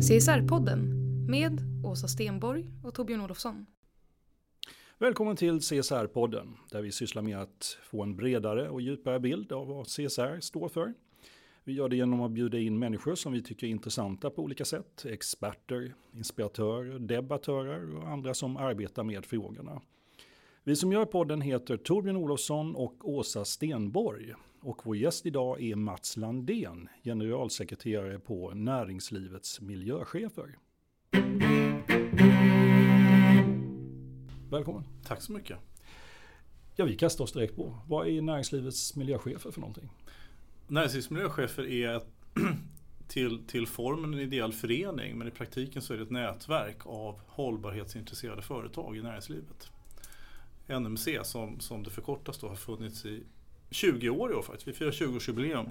CSR-podden med Åsa Stenborg och Torbjörn Olofsson. Välkommen till CSR-podden där vi sysslar med att få en bredare och djupare bild av vad CSR står för. Vi gör det genom att bjuda in människor som vi tycker är intressanta på olika sätt. Experter, inspiratörer, debattörer och andra som arbetar med frågorna. Vi som gör podden heter Torbjörn Olofsson och Åsa Stenborg. Och vår gäst idag är Mats Landén, generalsekreterare på Näringslivets miljöchefer. Välkommen. Tack så mycket. Ja, vi kastar oss direkt på. Vad är Näringslivets miljöchefer för någonting? Näringslivets miljöchefer är till formen en ideell förening, men i praktiken så är det ett nätverk av hållbarhetsintresserade företag i näringslivet. NMC som det förkortas då har funnits i 20 år i år faktiskt, vi firar 20-årsjubileum.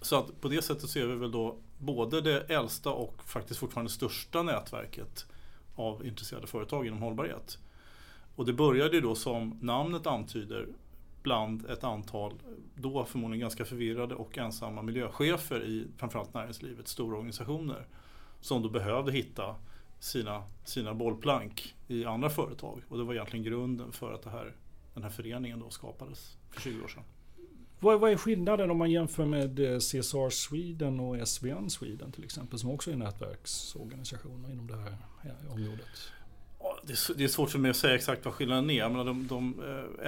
Så att på det sättet ser vi väl då både det äldsta och faktiskt fortfarande största nätverket av intresserade företag inom hållbarhet. Och det började ju då, som namnet antyder, bland ett antal då förmodligen ganska förvirrade och ensamma miljöchefer i framförallt näringslivet, stora organisationer som då behövde hitta sina bollplank i andra företag. Och det var egentligen grunden för att den här föreningen då skapades för 20 år sedan. Vad är skillnaden om man jämför med CSR Sweden och SVN Sweden till exempel, som också är nätverksorganisationer inom det här området? Det är svårt för mig att säga exakt vad skillnaden är. Men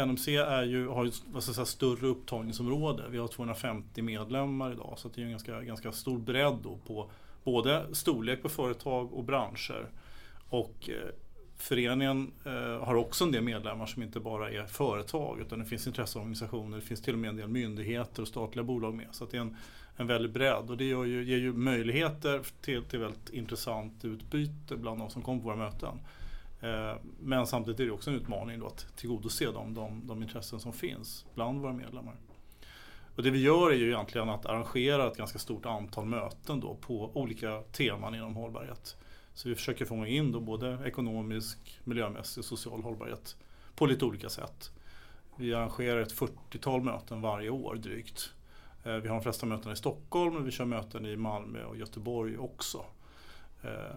NMC har större upptagningsområde. Vi har 250 medlemmar idag, så det är en ganska stor bredd då på både storlek på företag och branscher. Och föreningen har också en del medlemmar som inte bara är företag, utan det finns intresseorganisationer, det finns till och med en del myndigheter och statliga bolag med. Så att det är en väldigt bredd, och det ger ju möjligheter till väldigt intressant utbyte bland de som kommer på våra möten. Men samtidigt är det också en utmaning då att tillgodose de intressen som finns bland våra medlemmar. Och det vi gör är ju egentligen att arrangera ett ganska stort antal möten då på olika teman inom hållbarhet. Så vi försöker fånga in då både ekonomisk, miljömässig och social hållbarhet på lite olika sätt. Vi arrangerar ett 40-tal möten varje år drygt. Vi har de flesta möten i Stockholm, men vi kör möten i Malmö och Göteborg också.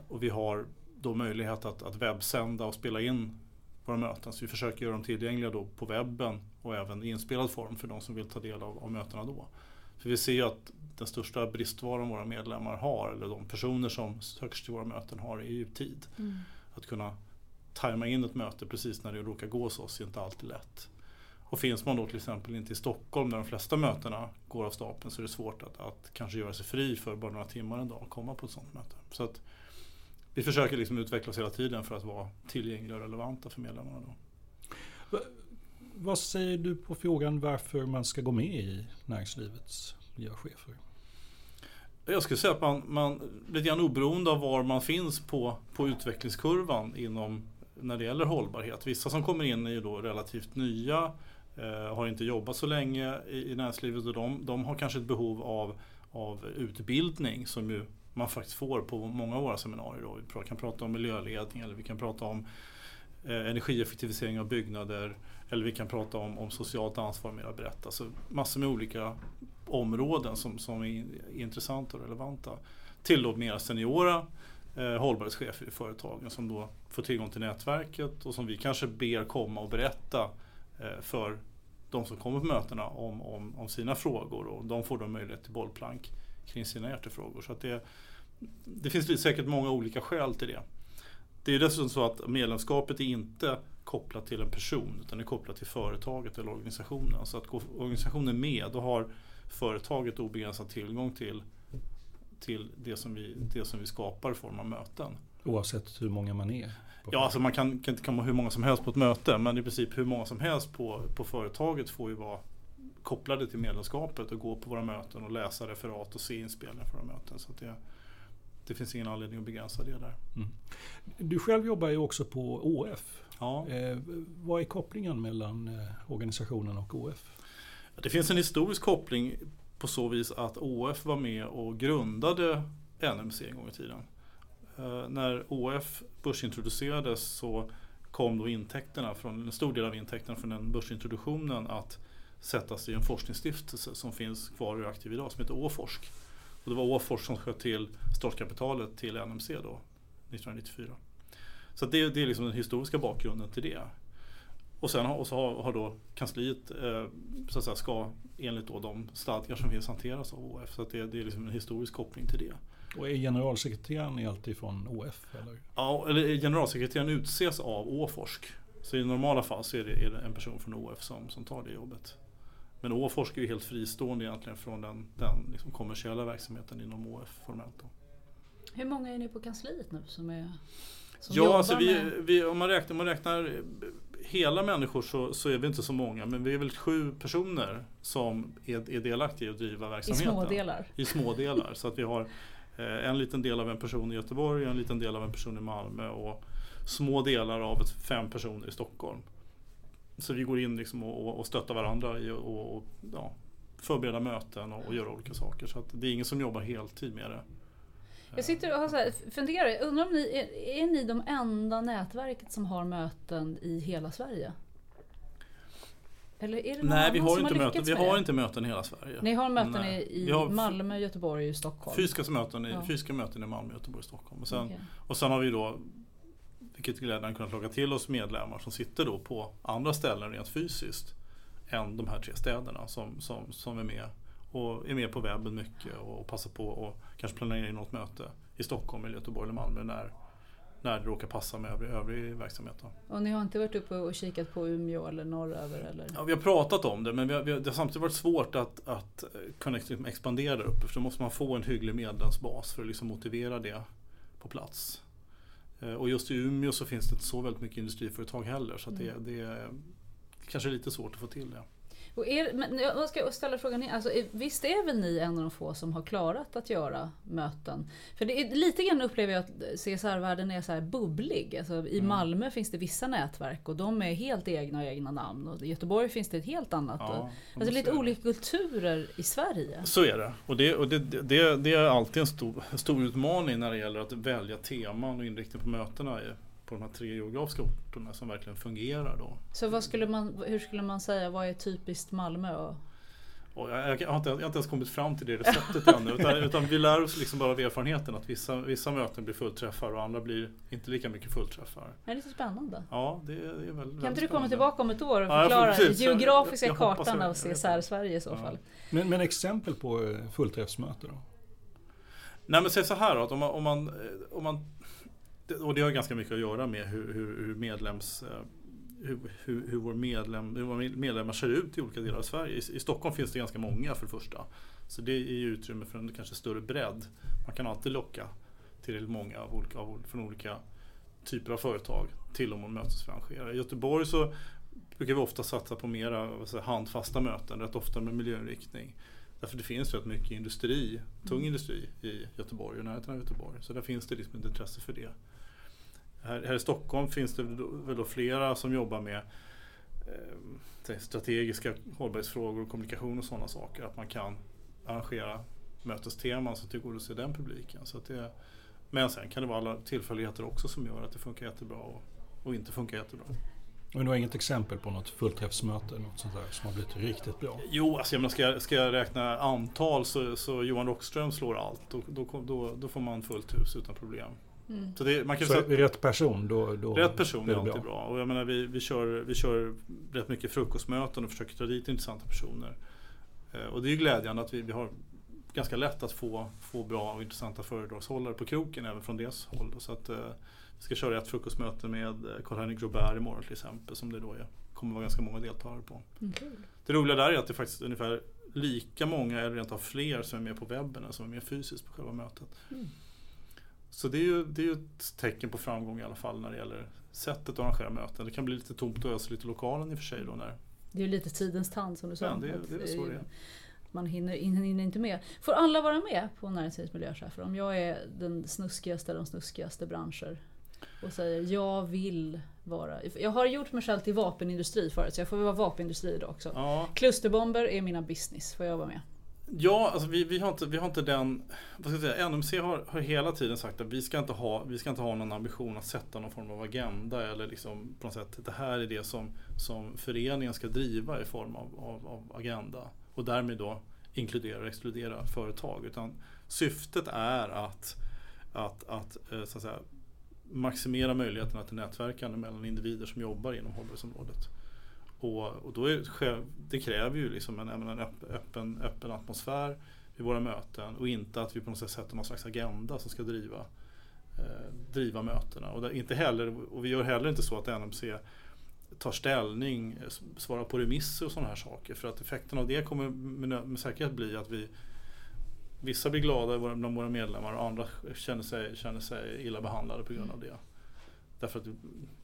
Och vi har då möjlighet att webbsända och spela in våra möten. Så vi försöker göra dem tillgängliga då på webben och även i inspelad form för de som vill ta del av mötena då. För vi ser ju att den största bristvaran våra medlemmar har, eller de personer som söker till våra möten har, är ju tid. Mm. Att kunna tajma in ett möte precis när det råkar gå hos oss är inte alltid lätt. Och finns man då till exempel inte i Stockholm där de flesta mötena går av stapeln, så är det svårt att kanske göra sig fri för bara några timmar en dag och komma på ett sådant möte. Så att vi försöker liksom utvecklas hela tiden för att vara tillgängliga och relevanta för medlemmarna då. Vad säger du på frågan varför man ska gå med i Näringslivets miljöchefer? Jag skulle säga att man lite grann oberoende av var man finns på utvecklingskurvan när det gäller hållbarhet. Vissa som kommer in är ju då relativt nya, har inte jobbat så länge i näringslivet, och de har kanske ett behov av utbildning som ju man faktiskt får på många av våra seminarier då. Vi kan prata om miljöledning, eller vi kan prata om energieffektivisering av byggnader, eller vi kan prata om socialt ansvar mer brett. Alltså massor med olika områden som är intressanta och relevanta. till då mer seniora hållbarhetschefer i företagen som då får tillgång till nätverket och som vi kanske ber komma och berätta för de som kommer på mötena om sina frågor, och de får då möjlighet till bollplank kring sina hjärtefrågor. Så att det finns säkert många olika skäl till det. Det är dessutom så att medlemskapet är inte kopplat till en person utan är kopplat till företaget eller organisationen. Så att går organisationen med, då har företaget obegränsad tillgång till det som vi skapar i form av möten. Oavsett hur många man är? Ja, alltså man kan inte komma hur många som helst på ett möte, men i princip hur många som helst på företaget får ju vara kopplade till medlemskapet och gå på våra möten och läsa referat och se inspelningar för våra möten. Så att det finns ingen anledning att begränsa det där. Mm. Du själv jobbar ju också på ÅF. Ja. Vad är kopplingen mellan organisationen och ÅF? Det finns en historisk koppling på så vis att ÅF var med och grundade NMC en gång i tiden. När ÅF börsintroducerades så kom då en stor del av intäkterna från den börsintroduktionen att sättas i en forskningsstiftelse som finns kvar och är aktiv idag som heter Åforsk. Och det var Åforsk som sköt till startkapitalet till NMC då, 1994. Så det är liksom den historiska bakgrunden till det. Och sen har då kansliet så att säga, ska enligt då de stadgar som finns hanteras av ÅF. Så att det är liksom en historisk koppling till det. Och är generalsekreteraren alltid från ÅF? Eller? Ja, eller generalsekreteraren utses av Åforsk. Så i normala fall så är det en person från ÅF som tar det jobbet. Men Åforsk är ju helt fristående egentligen från den liksom kommersiella verksamheten inom ÅF formellt då. Hur många är ni på kansliet nu som jobbar alltså vi, om man räknar hela människor så är vi inte så många, men vi är väl 7 personer som är delaktiga i att driva verksamheten. I smådelar. Så att vi har en liten del av en person i Göteborg, en liten del av en person i Malmö och små delar av 5 personer i Stockholm. Så vi går in liksom och stöttar varandra i och förbereda möten och göra olika saker. Så att det är ingen som jobbar heltid med det. Jag sitter och funderar. Undrar om ni är de enda nätverket som har möten i hela Sverige? Eller är det vi har inte möten i hela Sverige. Ni har möten i Malmö, Göteborg och Stockholm? Fysiska möten i Malmö, Göteborg och Stockholm. Och sen har vi då, vilket glädjande, kunnat locka till oss medlemmar som sitter då på andra ställen rent fysiskt än de här 3 städerna som är med. Och är med på webben mycket och passar på och kanske planera in något möte i Stockholm, eller Göteborg eller Malmö när det råkar passa med övrig verksamhet. Då. Och ni har inte varit uppe och kikat på Umeå eller norröver? Eller? Ja, vi har pratat om det, men det har samtidigt varit svårt att kunna expandera där uppe, för då måste man få en hygglig medlemsbas för att liksom motivera det på plats. Och just i Umeå så finns det inte så väldigt mycket industriföretag heller, så att det är kanske lite svårt att få till det. Och men jag ska ställa frågan, alltså, visst är väl ni en av de få som har klarat att göra möten? För det är, lite grann upplever jag att CSR-världen är så här bubblig. Alltså, i Malmö finns det vissa nätverk och de är helt egna och egna namn. Och i Göteborg finns det ett helt annat. Ja, alltså lite olika kulturer i Sverige. Så är det. Och det är alltid en stor utmaning när det gäller att välja teman och inriktning på mötena på de här 3 geografiska orterna som verkligen fungerar då. Så hur skulle man säga, vad är typiskt Malmö? Jag har inte ens kommit fram till det receptet ännu, utan vi lär oss liksom bara av erfarenheten att vissa möten blir fullträffar och andra blir inte lika mycket fullträffar. Det är lite spännande. Ja, det är väldigt Kan väldigt inte du komma tillbaka om ett år och förklara geografiska kartan av CSR Sverige i så fall? Men exempel på fullträffsmöten då? Nej, men säg så här då, att om man och det har ganska mycket att göra med hur våra medlemmar ser ut i olika delar av Sverige. I Stockholm finns det ganska många för det första. Så det är utrymme för en kanske större bredd. Man kan alltid locka till många från olika typer av företag till och med mötesarrangörer. I Göteborg så brukar vi ofta satsa på mera handfasta möten, rätt ofta med miljöinriktning. Därför det finns rätt mycket industri, tung industri i Göteborg och närheten av Göteborg. Så där finns det liksom ett intresse för det. Här i Stockholm finns det väl då flera som jobbar med strategiska hållbarhetsfrågor och kommunikation och sådana saker. Att man kan arrangera mötesteman så att det går att se den publiken. Så att men sen kan det vara alla tillfälligheter också som gör att det funkar jättebra och inte funkar jättebra. Men du har inget exempel på något fullträffsmöte, något sånt där som har blivit riktigt bra? Jo, alltså jag menar, ska jag räkna antal så Johan Rockström slår allt. Då får man fullt hus utan problem. Mm. Så, det, man kan så säga, rätt person då rätt person är alltid bra. Och jag menar, vi kör rätt mycket frukostmöten och försöker ta dit intressanta personer. Och det är ju glädjande att vi har ganska lätt att få bra och intressanta föredragshållare på kroken även från deras håll. Så att vi ska köra ett frukostmöte med Karl Henrik Groberg imorgon till exempel, som det då är. Kommer vara ganska många deltagare på. Mm. Det roliga där är att det är faktiskt ungefär lika många eller rent av fler som är med på webben än som är med fysiskt på själva mötet. Mm. Så det är ju ett tecken på framgång i alla fall när det gäller sättet att arrangera möten. Det kan bli lite tomt och ösligt i lokalen i och för sig då. När det är ju lite tidens tand som du sa. Ja, det är så det är. Man hinner inte med. Får alla vara med på Näringslivets miljöchefer? Om jag är den snuskigaste eller de snuskigaste branscher och säger jag vill vara... Jag har gjort mig själv till vapenindustri förut, så jag får vara vapenindustri idag också. Ja. Klusterbomber är mina business, får jag vara med? Ja, alltså vi har inte den... Vad ska jag säga, NMC har hela tiden sagt att vi ska inte ha någon ambition att sätta någon form av agenda eller liksom på något sätt det här är det som föreningen ska driva i form av agenda. Och därmed då inkludera och exkludera företag. Utan syftet är att så att säga, maximera möjligheterna till nätverkande mellan individer som jobbar inom hållbarhetsområdet. Och då det kräver ju liksom en öppen atmosfär i våra möten. Och inte att vi på något sätt sätter någon slags agenda som ska driva mötena. Och, vi gör heller inte så att NMC tar ställning, svarar på remisser och sådana här saker. För att effekten av det kommer med säkerhet bli att vissa blir glada bland våra medlemmar och andra känner sig illa behandlade på grund av det. Därför att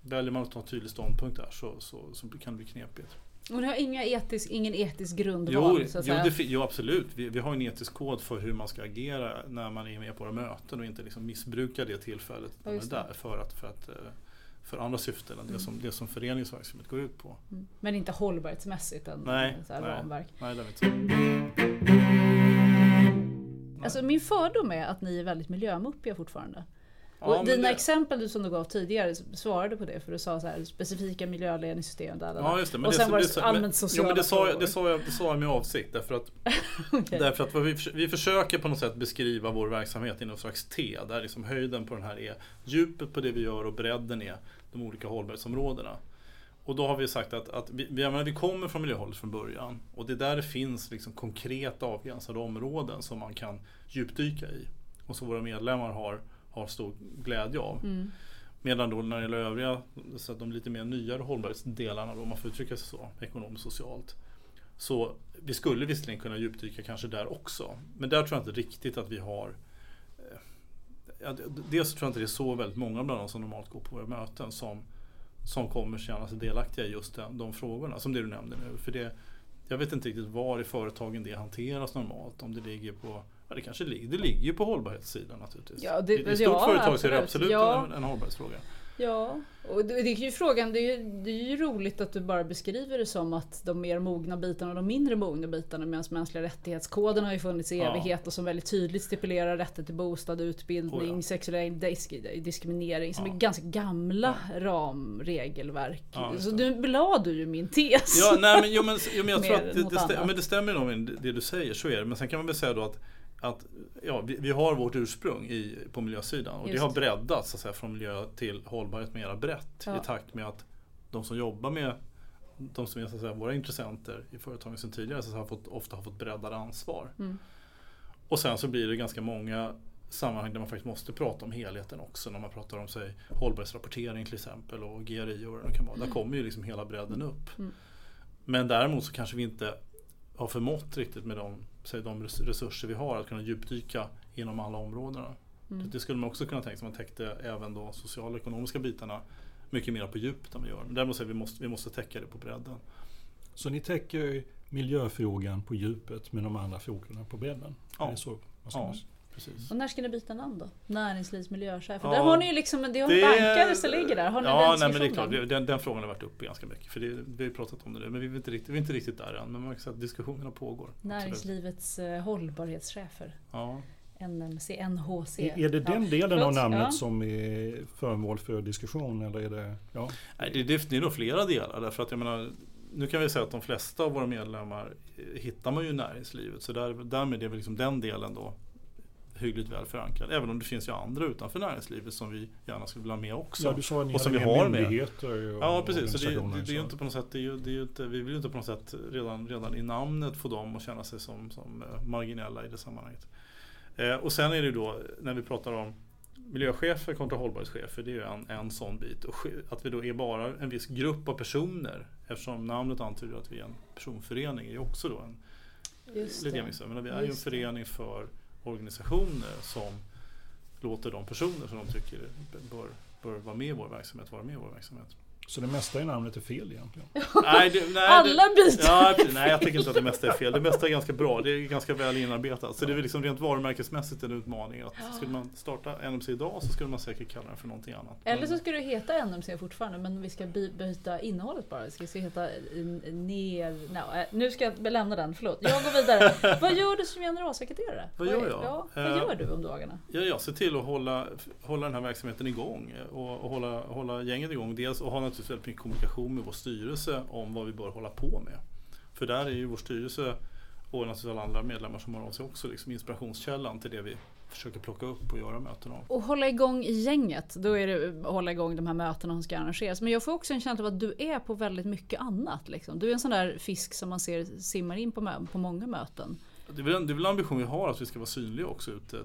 väljer man att ta en tydlig ståndpunkt där så kan det bli knepigt. Och det har ingen etisk grundval? Jo, absolut. Vi har en etisk kod för hur man ska agera när man är med på våra möten och inte liksom missbrukar det tillfället där för andra syften än det som föreningsverksamhet går ut på. Mm. Men inte hållbarhetsmässigt än ramverk. Nej, det är inte. Alltså min fördom är att ni är väldigt miljömuppiga fortfarande. Ja, och dina exempel som du gav tidigare svarade på det, för du sa så här specifika miljöledningssystem där. Ja, just det, men och sen var det allmänt sociala. Jo, men det sa jag med avsikt därför att okay. Därför att vi försöker på något sätt beskriva vår verksamhet i någon slags T där liksom höjden på den här är djupet på det vi gör och bredden är de olika hållbarhetsområdena. Och då har vi sagt att vi kommer från miljöhållet från början och det är där det finns liksom konkreta avgränsade områden som man kan djupdyka i och så våra medlemmar har stor glädje av. Mm. Medan då när det gäller övriga, så att de lite mer nyare hållbarhetsdelarna då, om man får uttrycka sig så, ekonomiskt socialt. Så vi skulle visserligen kunna djupdyka kanske där också. Men där tror jag inte riktigt att vi har... dels tror jag inte det är så väldigt många bland dem som normalt går på våra möten som kommer känna sig delaktiga i just de frågorna, som det du nämnde nu. För det, jag vet inte riktigt var i företagen det hanteras normalt, om det ligger på... Ja, det ligger ju på hållbarhetssidan naturligtvis. Ja, I stort företag så är det absolut en hållbarhetsfråga. Ja, och det är ju frågan, det är ju roligt att du bara beskriver det som att de mer mogna bitarna och de mindre mogna bitarna, medan mänskliga rättighetskoden har ju funnits i evighet och som väldigt tydligt stipulerar rätten till bostad, utbildning, sexuell diskriminering som är ganska gamla ramregelverk. Ja, så nu belade du ju min tes. Ja, nej, men, jag tror att det stämmer nog med det du säger, så är det. Men sen kan man väl säga då att ja, vi har vårt ursprung på miljösidan och det har breddats så att säga, från miljö till hållbarhet mera brett i takt med att de som jobbar med de som är så att säga, våra intressenter i företagen sedan tidigare så att säga, ofta har fått breddade ansvar. Mm. Och sen så blir det ganska många sammanhang där man faktiskt måste prata om helheten också när man pratar om sig hållbarhetsrapportering till exempel och GRI och vad det kan vara. Där kommer ju liksom hela bredden upp. Mm. Men däremot så kanske vi inte har förmått riktigt med de resurser vi har att kunna djupdyka inom alla områdena. Mm. Det skulle man också kunna tänka sig, man täckte även de sociala och ekonomiska bitarna mycket mer på djupet än vi gör. Men däremot säger vi måste täcka det på bredden. Så ni täcker miljöfrågan på djupet men de andra frågorna på bredden? Ja, är så, precis. Och när ska ni byta namn då? Näringslivs miljöchefer. Ja, där har ni ju liksom, det är bankare som ligger där. Har ni den frågan har varit uppe ganska mycket. För vi har pratat om det, men vi är inte riktigt där än. Men man kan säga att diskussionerna pågår. Näringslivets hållbarhetschefer. Ja. NMC, NHC. Är det den delen av namnet som är föremål för diskussion? Eller är det, Nej, det är då flera delar. Därför att jag menar, nu kan vi säga att de flesta av våra medlemmar hittar man ju i näringslivet. Så därmed är väl liksom den delen då hyggligt väl förankrad. Även om det finns ju andra utanför näringslivet som vi gärna skulle vilja ha med också. Ja, du sa och som vi har med. Ja, precis. Så det är ju inte på något sätt, vi vill ju inte på något sätt redan i namnet få dem att känna sig som marginella i det sammanhanget. Och sen är det då, när vi pratar om miljöchefer kontra hållbarhetschefer, det är ju en sån bit. Och att vi då är bara en viss grupp av personer, eftersom namnet antyder att vi är en personförening, är också då en... Men vi är ju en förening för organisationer som låter de personer som de tycker bör vara med i vår verksamhet vara med i vår verksamhet. Så det mesta i namnet är fel egentligen? Nej, jag tycker inte att det mesta är fel. Det mesta är ganska bra. Det är ganska väl inarbetat. Så det är liksom rent varumärkesmässigt en utmaning. Att skulle man starta NMC idag så skulle man säkert kalla den för någonting annat. Eller så skulle det heta NMC fortfarande, men vi ska byta innehållet bara. Det ska heta nu ska jag lämna den, förlåt. Jag går vidare. Vad gör du som generalsekreterare? Vad gör jag? Ja, vad gör du om dagarna? Jag ser till att hålla den här verksamheten igång och hålla gänget igång. Dels och ha naturligtvis väldigt mycket kommunikation med vår styrelse om vad vi bör hålla på med. För där är ju vår styrelse och naturligtvis alla andra medlemmar som har av sig också liksom inspirationskällan till det vi försöker plocka upp och göra möten av. Och hålla igång gänget, då är det hålla igång de här mötena som ska arrangeras. Men jag får också en känsla av att du är på väldigt mycket annat. Liksom. Du är en sån där fisk som man ser simmar in på många möten. Det är väl ambition vi har att vi ska vara synliga också ute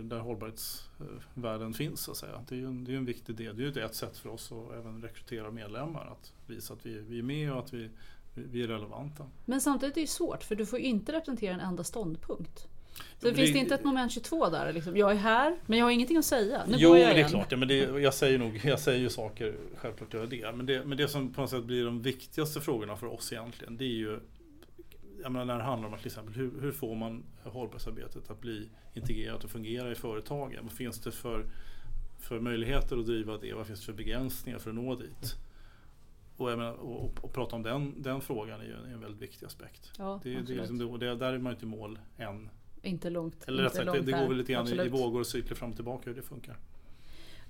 där hållbarhetsvärlden finns så att säga. Det är en viktig del. Det är ju ett sätt för oss att även rekrytera medlemmar att visa att vi är med och att vi är relevanta. Men samtidigt är det ju svårt för du får ju inte representera en enda ståndpunkt. Så finns det inte ett moment 22 där? Liksom. Jag är här, men jag har ingenting att säga. Det är klart. Ja, men jag säger ju saker, självklart gör jag det. Men det som på något sätt blir de viktigaste frågorna för oss egentligen, det är ju när det handlar om att till exempel hur får man hållbarhetsarbetet att bli integrerat och fungera i företagen? Vad finns det för möjligheter att driva det? Vad finns det för begränsningar för att nå dit? Och prata om den frågan är ju en väldigt viktig aspekt. Ja, det där är man inte i mål än. Inte långt. Eller rätt sagt, det går väl lite grann i vågor och cykler fram och tillbaka hur det funkar.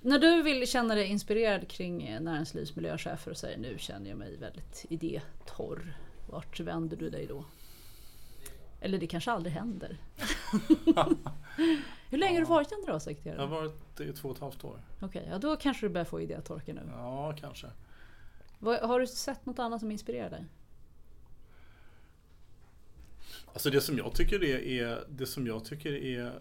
När du vill känna dig inspirerad kring näringslivs miljöchefer och säger nu känner jag mig väldigt idétorr. Vart vänder du dig då? Eller det kanske aldrig händer. Hur länge har du varit generalsekreterare? Jag har varit i 2,5 år. Okej, då kanske du börjar få idétorka nu. Ja, kanske. Har du sett något annat som inspirerar dig? Alltså det som jag tycker är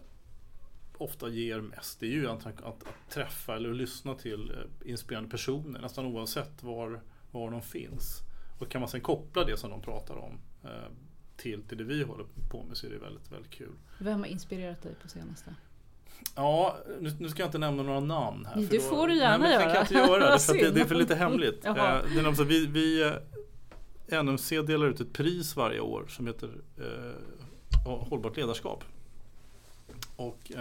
ofta ger mest, det är ju att träffa eller lyssna till inspirerande personer, nästan oavsett var de finns. Och kan man sen koppla det som de pratar om till det vi håller på med så är det väldigt, väldigt kul. Vem har inspirerat dig på senaste? Ja, nu ska jag inte nämna några namn här. Du får du gärna göra. Jag kan inte göra det, för det är för lite hemligt. NMC delar ut ett pris varje år som heter hållbart ledarskap. Och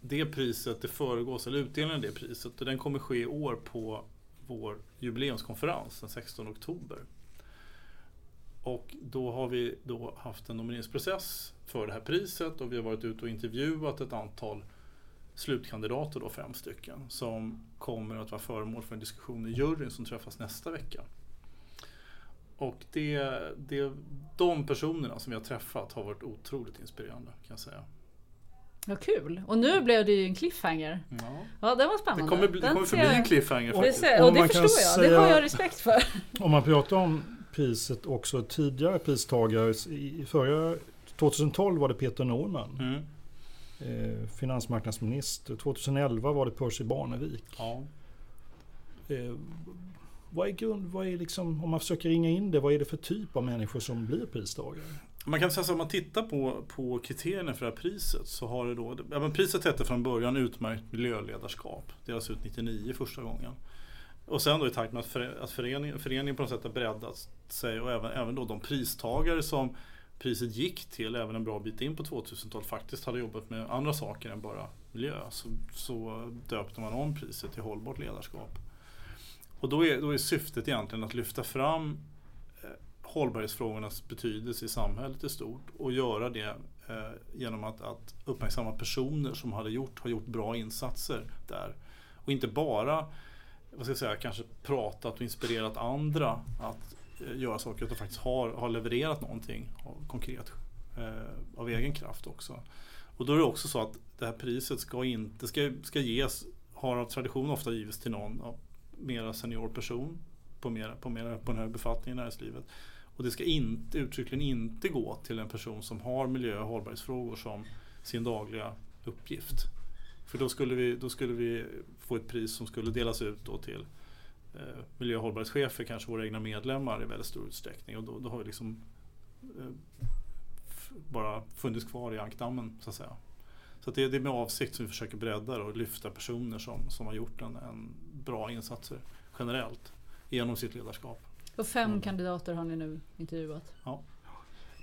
det priset, det föregås, eller utdelningen av det priset, och den kommer ske i år på vår jubileumskonferens den 16 oktober. Och då har vi haft en nomineringsprocess för det här priset och vi har varit ute och intervjuat ett antal slutkandidater, 5 stycken, som kommer att vara föremål för en diskussion i juryn som träffas nästa vecka. Och de personerna som vi har träffat har varit otroligt inspirerande kan jag säga. Ja, kul. Och nu blev det ju en cliffhanger. Ja, det var spännande. Det kommer förbli en cliffhanger faktiskt. Och det förstår jag. Säga, det har jag respekt för. Om man pratar om priset också, tidigare pristagare i förra 2012 var det Peter Norman. Finansmarknadsminister. 2011 var det Percy Barnevik. Ja. Vad är, om man försöker ringa in det, vad är det för typ av människor som blir pristagare? Man kan säga så att om man tittar på kriterierna för det här priset så har det då... Ja, men priset hette från början utmärkt miljöledarskap. Det delades ut 1999 första gången. Och sen då i takt med att föreningen på något sätt har breddat sig och även då de pristagare som priset gick till även en bra bit in på 2000-talet faktiskt hade jobbat med andra saker än bara miljö. Så döpte man om priset till hållbart ledarskap. Och då är syftet egentligen att lyfta fram hållbarhetsfrågornas betydelse i samhället i stort och göra det genom att uppmärksamma personer som har gjort bra insatser där. Och inte bara, vad ska jag säga, kanske pratat och inspirerat andra att göra saker, utan faktiskt har levererat någonting konkret av egen kraft också. Och då är det också så att det här priset ska ges, har av tradition ofta givits till någon mera senior person på en hög befattning i näringslivet. Och det ska uttryckligen inte gå till en person som har miljö- och hållbarhetsfrågor som sin dagliga uppgift. För då skulle vi få ett pris som skulle delas ut då till miljö- och hållbarhetschefer, kanske våra egna medlemmar i väldigt stor utsträckning. Och då har vi liksom bara funnits kvar i ankdammen, så att säga. Så att det är med avsikt som vi försöker bredda och lyfta personer som har gjort en bra insatser generellt genom sitt ledarskap. Och 5 kandidater har ni nu intervjuat. Ja.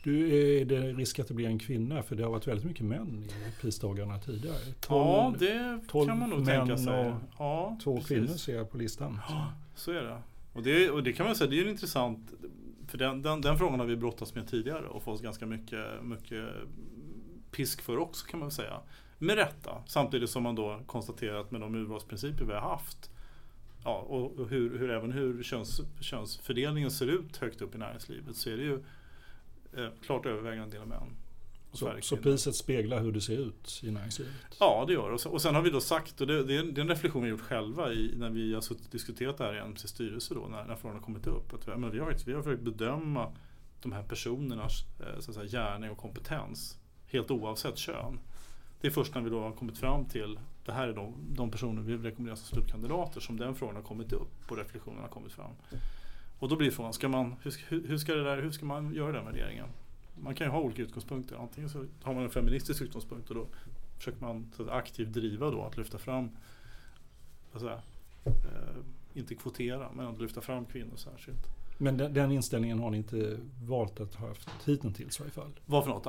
Är det risk att det blir en kvinna? För det har varit väldigt mycket män i prisdagarna tidigare. 12, ja, det kan man nog tänka sig. Ja, 2 precis. Kvinnor ser jag på listan. Ja, så är det. Och det kan man säga, det är intressant. För den frågan har vi brottats med tidigare och fått ganska mycket pisk för också, kan man säga. Med rätta. Samtidigt som man då konstaterat med de urvalsprinciper vi har haft. Ja, och hur könsfördelningen ser ut högt upp i näringslivet, så är det ju klart övervägande del av män. Så priset speglar hur det ser ut i näringslivet? Ja, det gör det. Och sen har vi då sagt, och det är en reflektion vi gjort själva när vi har diskuterat det här i NMC styrelse då, när frågan har kommit upp. Att vi har försökt bedöma de här personernas så att säga, gärning och kompetens helt oavsett kön. Det är först när vi då har kommit fram till det här är de personer vi rekommenderar som slutkandidater som den frågan har kommit upp och reflektionerna har kommit fram. Och då blir frågan, hur ska man göra den värderingen? Man kan ju ha olika utgångspunkter. Antingen så har man en feministisk utgångspunkt och då försöker man så att aktivt driva då att lyfta fram, inte kvotera, men att lyfta fram kvinnor särskilt. Men den inställningen har ni inte valt att ha haft hittills i alla fall? Vad för något?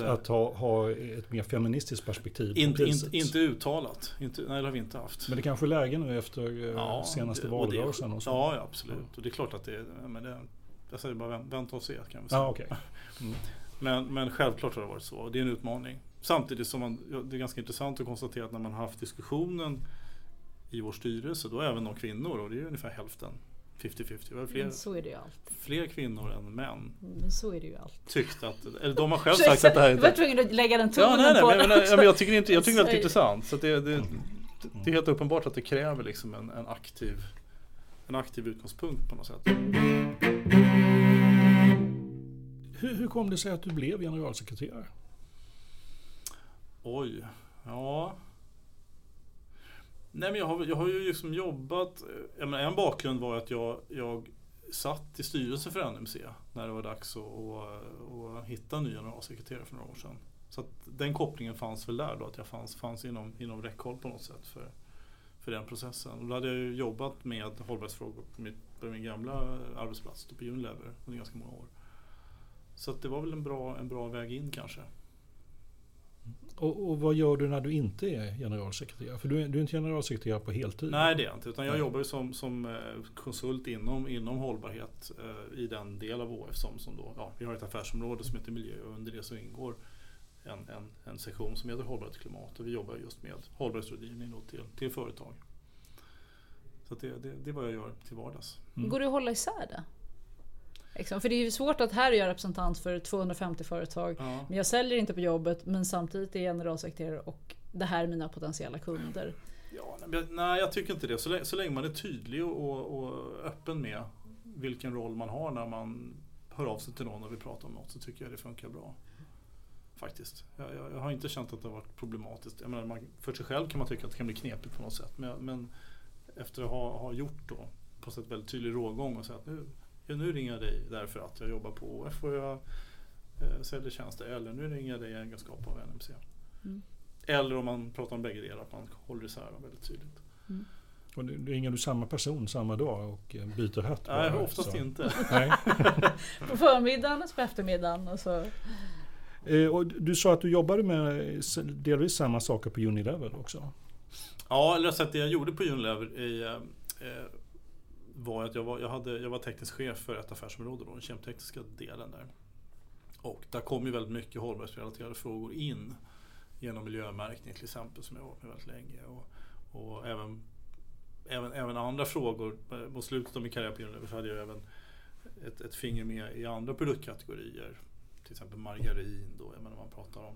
Att ha ett mer feministiskt perspektiv? Inte uttalat. Nej, det har vi inte haft. Men det kanske är läge nu efter senaste valrörelsen? Och så. Ja, absolut. Ja. Och det är klart att det är... Men jag säger bara vänta och se, kan vi säga. Ah, okay. men självklart har det varit så. Och det är en utmaning. Samtidigt som det är ganska intressant att konstatera att när man har haft diskussionen i vår styrelse, då är även de kvinnor, och det är ungefär hälften. 50-50. Så är det ju alltid. Fler kvinnor än män. Men så är det ju alltid. De har själv sagt att det här är... Du var tvungen att lägga den tonen på den. Men jag tycker det är väldigt intressant. Så det är helt uppenbart att det kräver liksom en aktiv utgångspunkt på något sätt. Hur kom det sig att du blev generalsekreterare? Oj, ja... Nej, men jag har ju liksom jobbat, en bakgrund var att jag satt i styrelsen för NMC när det var dags att hitta en ny generalsekreterare för några år sedan. Så att den kopplingen fanns väl där då, att jag fanns inom räckhåll på något sätt för den processen. Och då hade jag ju jobbat med hållbarhetsfrågor på min gamla arbetsplats på Unilever under ganska många år. Så att det var väl en bra väg in kanske. Och vad gör du när du inte är generalsekreterare? För du är inte generalsekreterare på heltid. Nej, det är inte. Utan jag jobbar ju som konsult inom hållbarhet i den del av ÅF som då... Ja, vi har ett affärsområde som heter miljö och under det så ingår en sektion som heter hållbarhet och klimat. Och vi jobbar just med hållbarhetsrådgivning då till företag. Så att det är vad jag gör till vardags. Mm. Går det att hålla isär det? För det är ju svårt att här är jag representant för 250 företag, ja. Men jag säljer inte på jobbet, men samtidigt är jag generalsekreterare och det här är mina potentiella kunder. Ja, nej, jag tycker inte det. Så länge man är tydlig och öppen med vilken roll man har när man hör av sig till någon och vill prata om något, så tycker jag det funkar bra. Faktiskt. Jag har inte känt att det har varit problematiskt. Jag menar, för sig själv kan man tycka att det kan bli knepigt på något sätt, men efter att ha gjort då, på sätt väldigt tydlig rågång och säga att nu ringer jag dig därför att jag jobbar på ÅF och jag säljer tjänster. Eller nu ringer jag dig i egenskap av NMC. Mm. Eller om man pratar om bägge delar, att man håller isär dem väldigt tydligt. Mm. Och nu ringer du samma person samma dag och byter hatt? Nej, oftast så. Inte. Nej. På förmiddagen och på eftermiddagen. Och så. Och du sa att du jobbade med delvis samma saker på Unilever också. Ja, eller så att det jag gjorde på Unilever var att jag var teknisk chef för ett affärsområde, då, den kemtekniska delen där. Och där kommer ju väldigt mycket hållbarhetsrelaterade frågor in genom miljömärkning till exempel, som jag har varit med väldigt länge. Och även andra frågor. Mot slutet av min karriär så hade jag även ett finger med i andra produktkategorier. Till exempel margarin då. Jag menar, man pratar om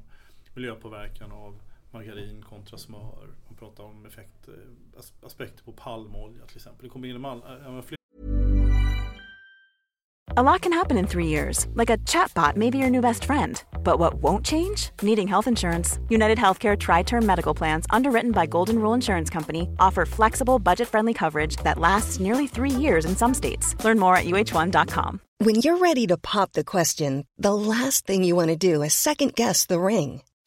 miljöpåverkan av margarin kontra smör. Man pratar om aspekter på palmolja till exempel. Det kommer in även fler. A lot can happen in 3 years, like a chatbot may be your new best friend. But what won't change? Needing health insurance. United Healthcare Tri-Term Medical Plans, underwritten by Golden Rule Insurance Company, offer flexible, budget-friendly coverage that lasts nearly 3 years in some states. Learn more at UH1.com. When you're ready to pop the question, the last thing you want to do is second-guess the ring.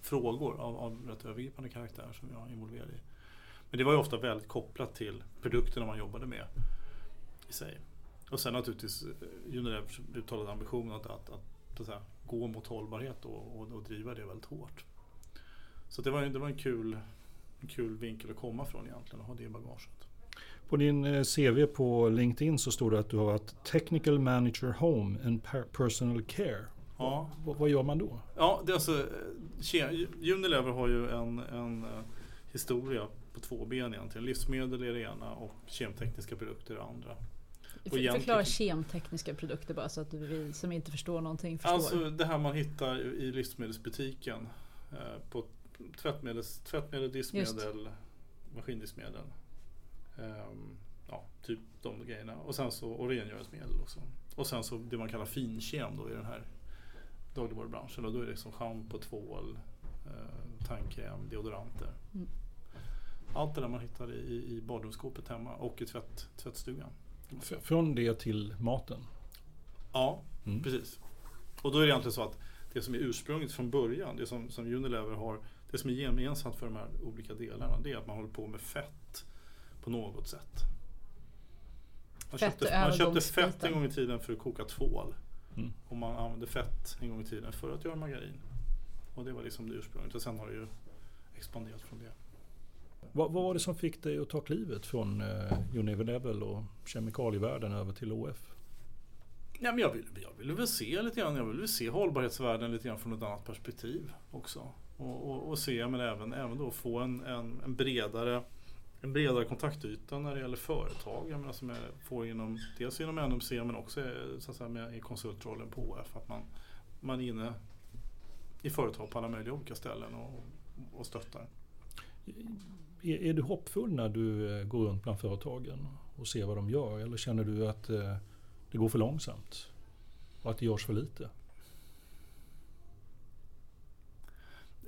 Frågor av rätt övergripande karaktär som jag är involverad i. Men det var ju ofta väldigt kopplat till produkterna man jobbade med i sig. Och sen naturligtvis Unilever uttalade ambitionen att gå mot hållbarhet och driva det väldigt hårt. Så det var en kul vinkel att komma från egentligen och ha det i bagaget. På din CV på LinkedIn så står det att du har varit Technical Manager Home and Personal Care. Ja. Vad gör man då? Ja, det är alltså, Unilever har ju en historia på två ben egentligen. Livsmedel är det ena och kemtekniska produkter är det andra. Förklara kemtekniska produkter bara så att vi som inte förstår någonting förstår. Alltså det här man hittar i livsmedelsbutiken på tvättmedel, diskmedel, maskindiskmedel. Ja, typ de grejerna. Och sen så rengöringsmedel också. Och sen så det man kallar finkem då i den här dagligvarubranschen, och då är det liksom shampoo, tvål, tandkräm, deodoranter. Mm. Allt det där man hittar i badrumsskåpet hemma och i tvättstugan. Från det till maten? Ja, precis. Och då är det egentligen så att det som är ursprunget från början, det som Unilever har, det som är gemensamt för de här olika delarna, det är att man håller på med fett på något sätt. Man köpte fett en gång i tiden för att koka tvål. Mm. Och man använde fett en gång i tiden för att göra margarin. Och det var liksom det ursprunget. Och sen har det ju expanderat från det. Vad var det som fick dig att ta klivet från Unilever och kemikalievärlden över till ÅF? Ja, men jag ville väl se lite grann. Jag ville se hållbarhetsvärlden lite grann från ett annat perspektiv också. Och se, men även då få en bredare kontaktyta när det gäller företag. Jag menar, som jag får dels inom NMC men också så att säga, med konsultrollen på ÅF. Att man är inne i företag på alla möjliga olika ställen och stöttar. Är du hoppfull när du går runt bland företagen och ser vad de gör? Eller känner du att det går för långsamt och att det görs för lite?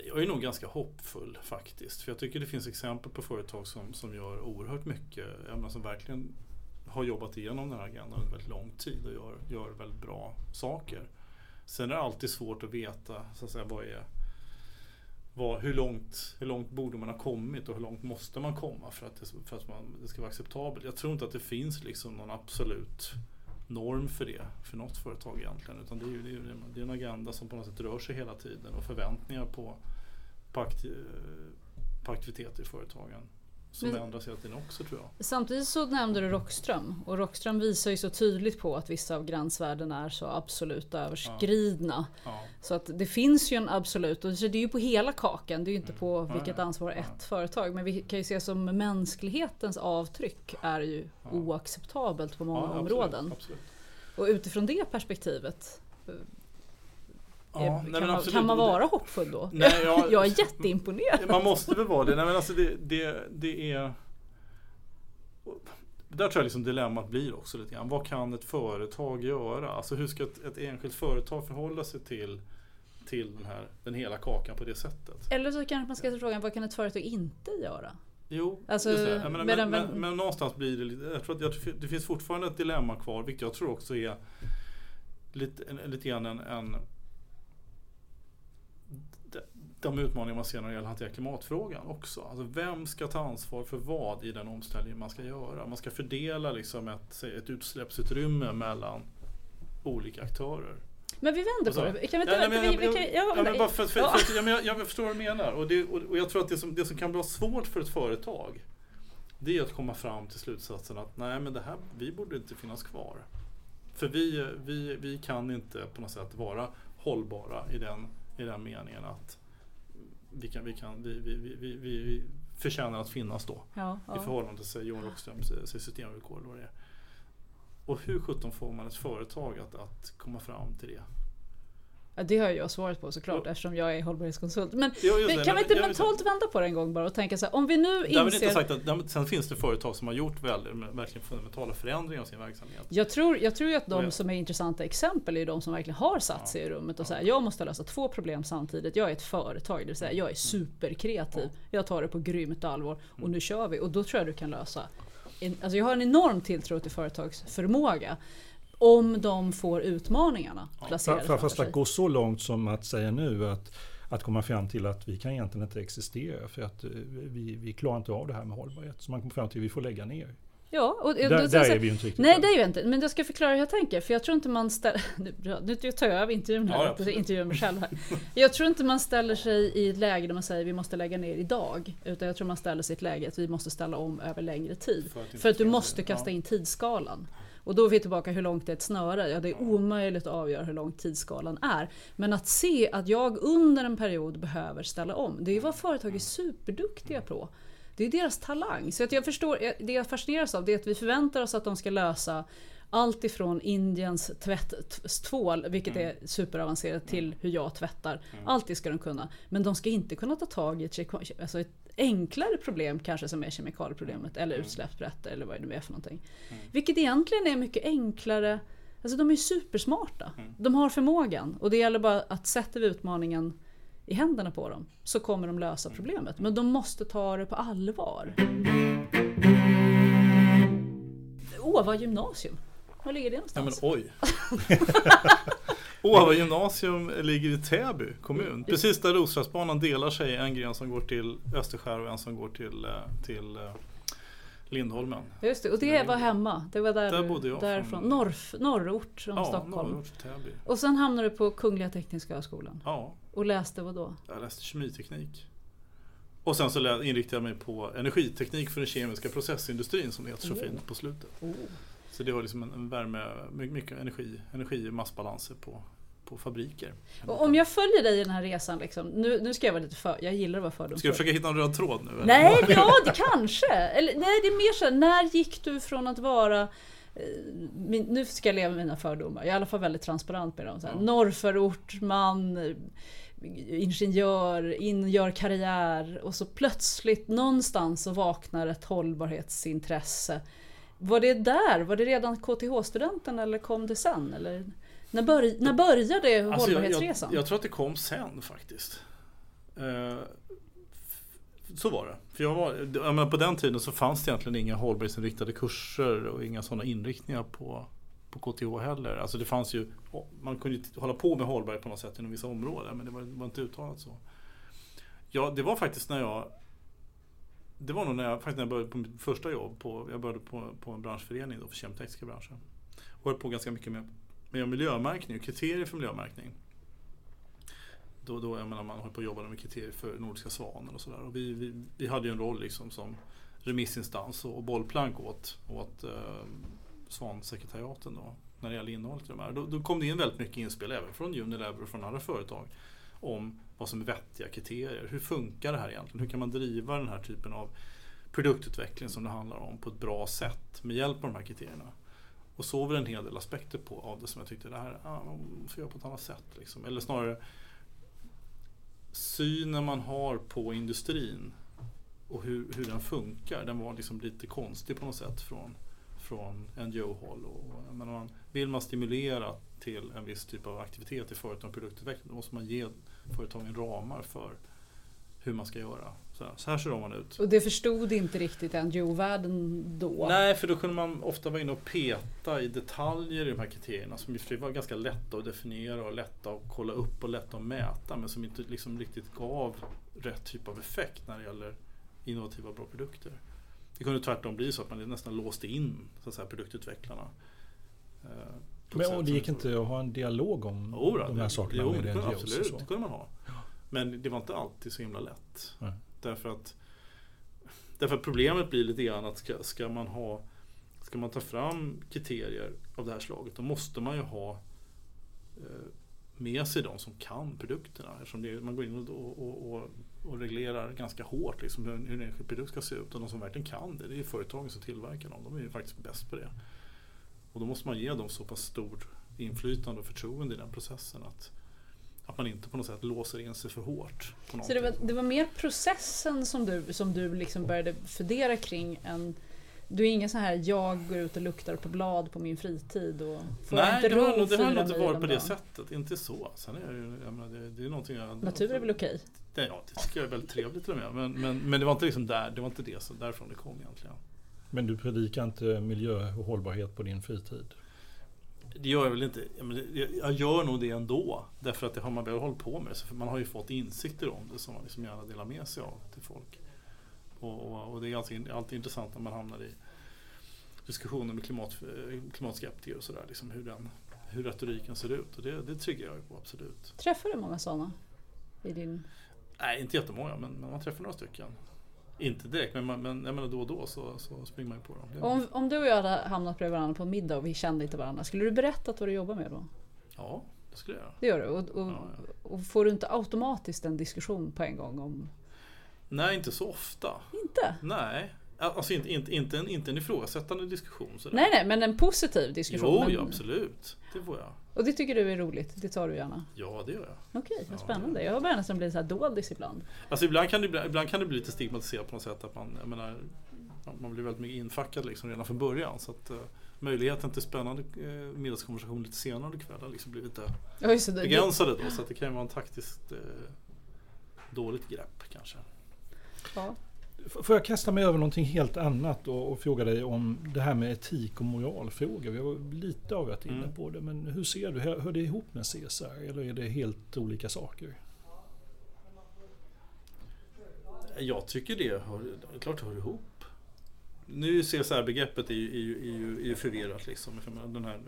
Jag är nog ganska hoppfull faktiskt. För jag tycker det finns exempel på företag som gör oerhört mycket. Jag menar, som verkligen har jobbat igenom den här agendan under väldigt lång tid och gör väldigt bra saker. Sen är det alltid svårt att veta så att säga, hur långt borde man ha kommit och hur långt måste man komma för att det ska vara acceptabelt. Jag tror inte att det finns liksom någon absolut norm för det, för något företag egentligen, utan det är en agenda som på något sätt rör sig hela tiden och förväntningar på aktiviteter i företagen som ändras hela tiden också, tror jag. Samtidigt så nämnde du Rockström, och Rockström visar ju så tydligt på att vissa av gränsvärden är så absolut överskridna. Ja. Så att det finns ju en absolut, och det är ju på hela kakan, det är ju inte på vilket ansvar ett företag, men vi kan ju se som mänsklighetens avtryck är ju oacceptabelt på många områden. Absolut. Och utifrån det perspektivet, Ja, kan man vara hoppfull då? Nej, jag är jätteimponerad. Man måste väl vara det. Nej, men alltså det är... Där tror jag liksom dilemmat blir också lite grann. Vad kan ett företag göra? Alltså hur ska ett enskilt företag förhålla sig till den hela kakan på det sättet? Eller så kanske man ska fråga, vad kan ett företag inte göra? Jo, alltså, men någonstans blir det lite... Jag tror att det finns fortfarande ett dilemma kvar, vilket jag tror också är lite grann en de utmaningar man ser när det gäller att hantera klimatfrågan också. Alltså vem ska ta ansvar för vad i den omställning man ska göra? Man ska fördela liksom ett utsläppsutrymme mellan olika aktörer. Men vi vänder på det. Kan vi inte... Jag förstår vad du menar. Och jag tror att det som kan vara svårt för ett företag, det är att komma fram till slutsatsen att nej, men det här, vi borde inte finnas kvar. För vi kan inte på något sätt vara hållbara i den meningen att vi förtjänar att finnas då, i förhållande till Johan Rockströms systemvillkor. Vad det är. Och hur 17 får man ett företag att komma fram till det? Ja, det har jag svarat på såklart, eftersom jag är hållbarhetskonsult. Men kan vi inte mentalt vända på det en gång bara och tänka så här, om vi nu inser... Sen finns det företag som har gjort verkligen fundamentala förändringar av sin verksamhet. Jag tror att de som är intressanta exempel är de som verkligen har satt sig i rummet och säger, jag måste lösa 2 problem samtidigt. Jag är ett företag, det vill säga jag är superkreativ. Jag tar det på grymt allvar och nu kör vi. Och då tror jag du kan lösa... Alltså jag har en enorm tilltro till företagsförmåga. Om de får utmaningarna placerade fast att gå så långt som att säga nu att komma fram till att vi kan egentligen inte existera för att vi klarar inte av det här med hållbarhet. Så man kommer fram till att vi får lägga ner. Ja, och där är vi inte riktigt. Nej, det är ju inte. Men jag ska förklara hur jag tänker. För jag tror inte man ställer... Nu tar jag över intervjun mig själv här. Jag tror inte man ställer sig i ett läge där man säger vi måste lägga ner idag. Utan jag tror man ställer sig i ett läge att vi måste ställa om över längre tid. För att du måste kasta in tidsskalan. Och då är vi tillbaka hur långt det är ett snöre. Ja, det är omöjligt att avgöra hur lång tidsskalan är. Men att se att jag under en period behöver ställa om. Det är vad företag är superduktiga på. Det är deras talang. Så att jag förstår, det jag fascineras av det är att vi förväntar oss att de ska lösa allt ifrån Indiens tvättvål, vilket är superavancerat, till hur jag tvättar. Allt det ska de kunna. Men de ska inte kunna ta tag i ett enklare problem kanske som är kemikalieproblemet eller utsläppsrätter eller vad det nu är för någonting. Vilket egentligen är mycket enklare. Alltså de är supersmarta. De har förmågan och det gäller bara att sätta utmaningen i händerna på dem så kommer de lösa problemet. Men de måste ta det på allvar. Åva gymnasium. Var ligger det någonstans? Ja, men oj. Åva gymnasium ligger i Täby kommun. Precis där Roslagsbanan delar sig, en gren som går till Österskär och en som går till Lindholmen. Just det, och det var hemma. Det var där bodde jag därifrån. Norrort från Stockholm. Norrort, Täby. Och sen hamnade du på Kungliga Tekniska Högskolan. Ja. Och läste vad då? Jag läste kemiteknik. Och sen så inriktade jag mig på energiteknik för den kemiska processindustrin som det heter så fint på slutet. Oh. Så det var liksom en värme, mycket energi och massbalanser på fabriker. Och om jag följer dig i den här resan liksom, nu ska jag vara lite jag gillar att vara fördomsfull. Ska du försöka hitta en röd tråd nu? Eller? Nej, det kanske. Eller, nej, det är mer så här, när gick du från att vara... Nu ska jag leva med mina fördomar. Jag är i alla fall väldigt transparent med dem. Norrförort, man, ingenjör karriär. Och så plötsligt någonstans så vaknar ett hållbarhetsintresse. Var det där? Var det redan KTH-studenten eller kom det sen? Eller, när började hållbarhetsresan? Jag tror att det kom sen faktiskt. Så var det. För jag menar, på den tiden så fanns det egentligen inga hållbarhetsinriktade kurser och inga sådana inriktningar på KTH heller. Alltså det fanns ju, man kunde ju hålla på med hållbarhet på något sätt inom vissa områden, men det var inte uttalat så. Ja, det var faktiskt när jag började på mitt första jobb. Jag började på en branschförening då, för kemtekniska branschen. Och höll på ganska mycket med miljömärkning och kriterier för miljömärkning. Då jag menar, man håller på att jobba med kriterier för Nordiska Svan och sådär. Och vi hade ju en roll liksom som remissinstans och bollplank åt Svansekretariaten då, när det gäller innehållet i de här. Då kom det in väldigt mycket inspel även från Unilever och från andra företag om vad som är vettiga kriterier. Hur funkar det här egentligen? Hur kan man driva den här typen av produktutveckling som det handlar om på ett bra sätt med hjälp av de här kriterierna? Och så var det en hel del aspekter på av det som jag tyckte det här, man får göra på ett annat sätt. Liksom. Eller snarare synen man har på industrin och hur den funkar, den var liksom lite konstig på något sätt från NGO-håll. Och, vill man stimulera till en viss typ av aktivitet i företag och produktutveckling, då måste man ge företagen ramar för hur man ska göra. Så här ser de ut. Och det förstod inte riktigt NGO-världen då? Nej, för då kunde man ofta vara inne och peta i detaljer i de här kriterierna som ju var ganska lätta att definiera och lätta att kolla upp och lätta att mäta, men som inte liksom riktigt gav rätt typ av effekt när det gäller innovativa och bra produkter. Det kunde tvärtom bli så att man nästan låste in så att säga, produktutvecklarna. Men och det gick inte att ha en dialog om de här sakerna? Jo, det kunde, absolut, det kunde man ha. Men det var inte alltid så himla lätt. Nej. Därför att problemet blir lite grann att ska man ta fram kriterier av det här slaget, då måste man ju ha med sig de som kan produkterna. Eftersom man går in och reglerar ganska hårt liksom, hur en enskild produkt ska se ut. Och de som verkligen kan det är företagen som tillverkar dem. De är ju faktiskt bäst på det. Och då måste man ge dem så pass stort inflytande och förtroende i den processen att man inte på något sätt låser in sig för hårt. Så det var mer processen som du liksom började fundera kring än... Du är ingen så här, jag går ut och luktar på blad på min fritid och får inte ro. Nej, det har nog inte varit på det sättet. Inte så. Sen är det är någonting jag... Natur är väl okej? Okay. Ja, det tycker jag är väldigt trevligt till och med. Men det var inte liksom det var inte det så därifrån det kom egentligen. Men du predikar inte miljö och hållbarhet på din fritid? Det gör jag väl inte. Jag gör nog det ändå. Därför att det har man väl hållit på med. Man har ju fått insikter om det som man liksom gärna delar med sig av till folk. Och det är alltid intressant när man hamnar i diskussioner med klimatskeptiker och sådär, liksom hur retoriken ser ut. Och det triggar jag ju på, absolut. Träffar du många sådana i din... Nej, inte jättemånga, men man träffar några stycken. Inte direkt, men jag menar då och då så springer man ju på dem. Om du och jag hade hamnat bredvid varandra på middag och vi kände inte varandra, skulle du berätta vad du jobbar med då? Ja, det skulle jag göra. Det gör du? Och får du inte automatiskt en diskussion på en gång om... Nej, inte så ofta. Inte? Nej, alltså inte en ifrågasättande diskussion. Sådär. Nej, men en positiv diskussion. Jo, ja, absolut. Det får jag. Och det tycker du är roligt? Det tar du gärna? Ja, det gör jag. Okej, vad spännande. Jag har börjat nästan bli så här doldis ibland. Alltså ibland kan det bli lite stigmatiserat på något sätt. Att man blir väldigt mycket infackad liksom redan från början. Så att möjligheten till spännande middagskonversation lite senare ikväll har liksom blivit lite begränsade då. Så att det kan ju vara en taktiskt dåligt grepp kanske. Ja. Får jag kasta mig över någonting helt annat och fråga dig om det här med etik och moralfrågor? Vi har lite av att inne på det, men hur ser du? Hör det ihop med CSR eller är det helt olika saker? Jag tycker det klart hör ihop. Nu CSR-begreppet är ju förvirrat liksom.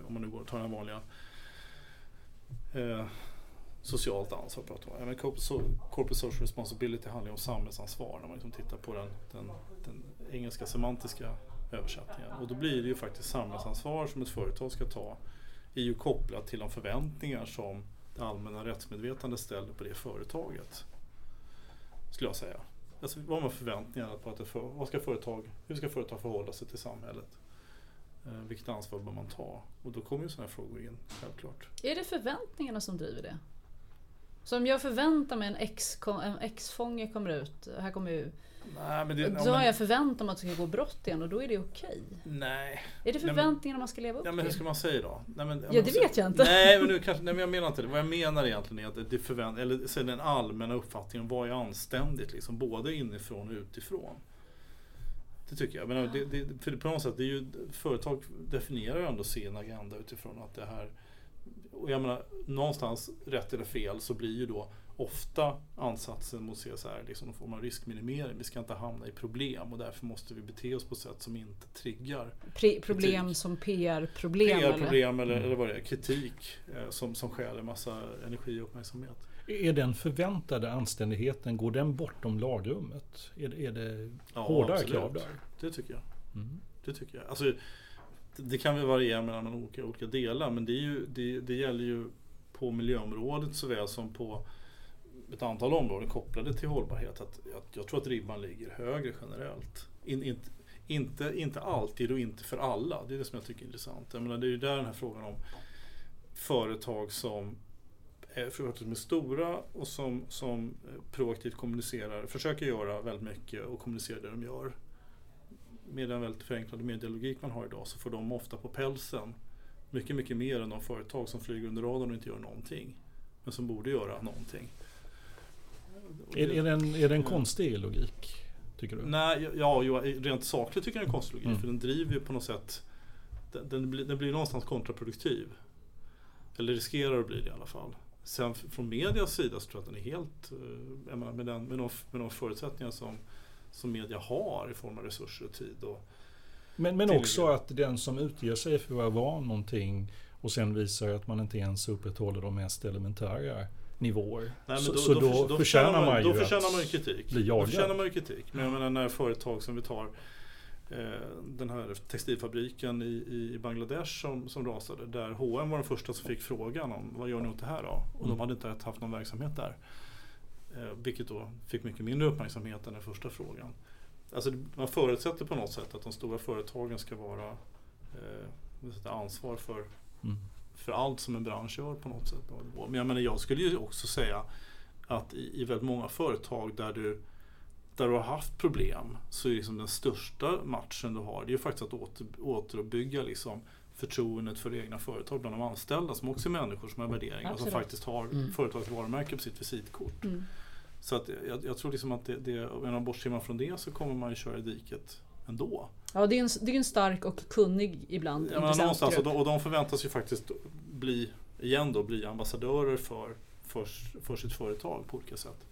Om man nu tar den här vanliga... socialt ansvar pratar man. Men corporate social responsibility handlar om samhällsansvar när man liksom tittar på den engelska semantiska översättningen. Och då blir det ju faktiskt samhällsansvar som ett företag ska ta är ju kopplat till de förväntningar som det allmänna rättsmedvetandet ställer på det företaget. Skulle jag säga. Alltså, vad man förväntningarna på hur ska företag förhålla sig till samhället? Vilket ansvar bör man ta? Och då kommer ju sådana här frågor in, självklart. Är det förväntningarna som driver det? Så om jag förväntar mig en ex-fånge kommer ut, här kommer ju... Nej, men har jag förväntat mig att det ska gå brott igen och då är det okej. Nej. Är det förväntningarna man ska leva upp till? Ja, men hur ska man säga då? Nej, men, ja, det vet jag inte. Men jag menar inte det. Vad jag menar egentligen är att det eller den allmänna uppfattningen om vad är anständigt, liksom, både inifrån och utifrån. Det tycker jag. Men för på något sätt, det är ju, företag definierar ju ändå sin agenda utifrån att det här... Och jag menar, någonstans rätt eller fel så blir ju då ofta ansatsen mot CSR liksom en form av riskminimering. Vi ska inte hamna i problem och därför måste vi bete oss på ett sätt som inte triggar problem kritik. Som PR-problem. PR-problem eller vad det är, kritik som skäl en massa energi och uppmärksamhet. Är den förväntade anständigheten, går den bortom lagrummet? Är det hårdare krav där? Det tycker jag. Mm. Det tycker jag. Alltså, det kan väl variera mellan olika delar, men det gäller ju på miljöområdet såväl som på ett antal områden kopplade till hållbarhet. Att jag tror att ribban ligger högre generellt. In, in, Inte alltid och inte för alla. Det är det som jag tycker är intressant. Jag menar, det är ju där den här frågan om företag som är stora och som proaktivt kommunicerar, försöker göra väldigt mycket och kommunicera det de gör. Med den väldigt förenklade medialogik man har idag så får de ofta på pälsen mycket, mycket mer än de företag som flyger under radarn och inte gör någonting. Men som borde göra någonting. Är det en konstig logik, tycker du? Nej, rent sakligt tycker jag det är en konstig logik. För den driver ju på något sätt, den blir någonstans kontraproduktiv. Eller riskerar att bli det i alla fall. Sen från medias sida så tror jag att den är helt, jag menar, med de förutsättningar som media har i form av resurser och tid. Och men också att den som utger sig för att vara någonting och sen visar att man inte ens upprätthåller de mest elementära nivåer. Nej, då förtjänar man ju kritik. Men jag menar, när företag som vi tar den här textilfabriken i Bangladesh som rasade, där H&M var den första som fick frågan om vad gör ni åt det här då? Och de hade inte haft någon verksamhet där. Vilket då fick mycket mindre uppmärksamhet än den första frågan. Alltså, man förutsätter på något sätt att de stora företagen ska vara ansvar för allt som en bransch gör på något sätt. Men jag skulle ju också säga att i väldigt många företag där du har haft problem så är liksom den största matchen du har, det är ju faktiskt att återuppbygga liksom förtroendet för egna företag bland de anställda som också är människor som har värderingar och som faktiskt har företags varumärke på sitt visitkort. Så att jag tror liksom att om man bortser från det så kommer man ju köra i diket ändå. Ja, det är en stark och kunnig ibland. Ja, och de förväntas ju faktiskt bli ambassadörer för sitt företag på olika sätt.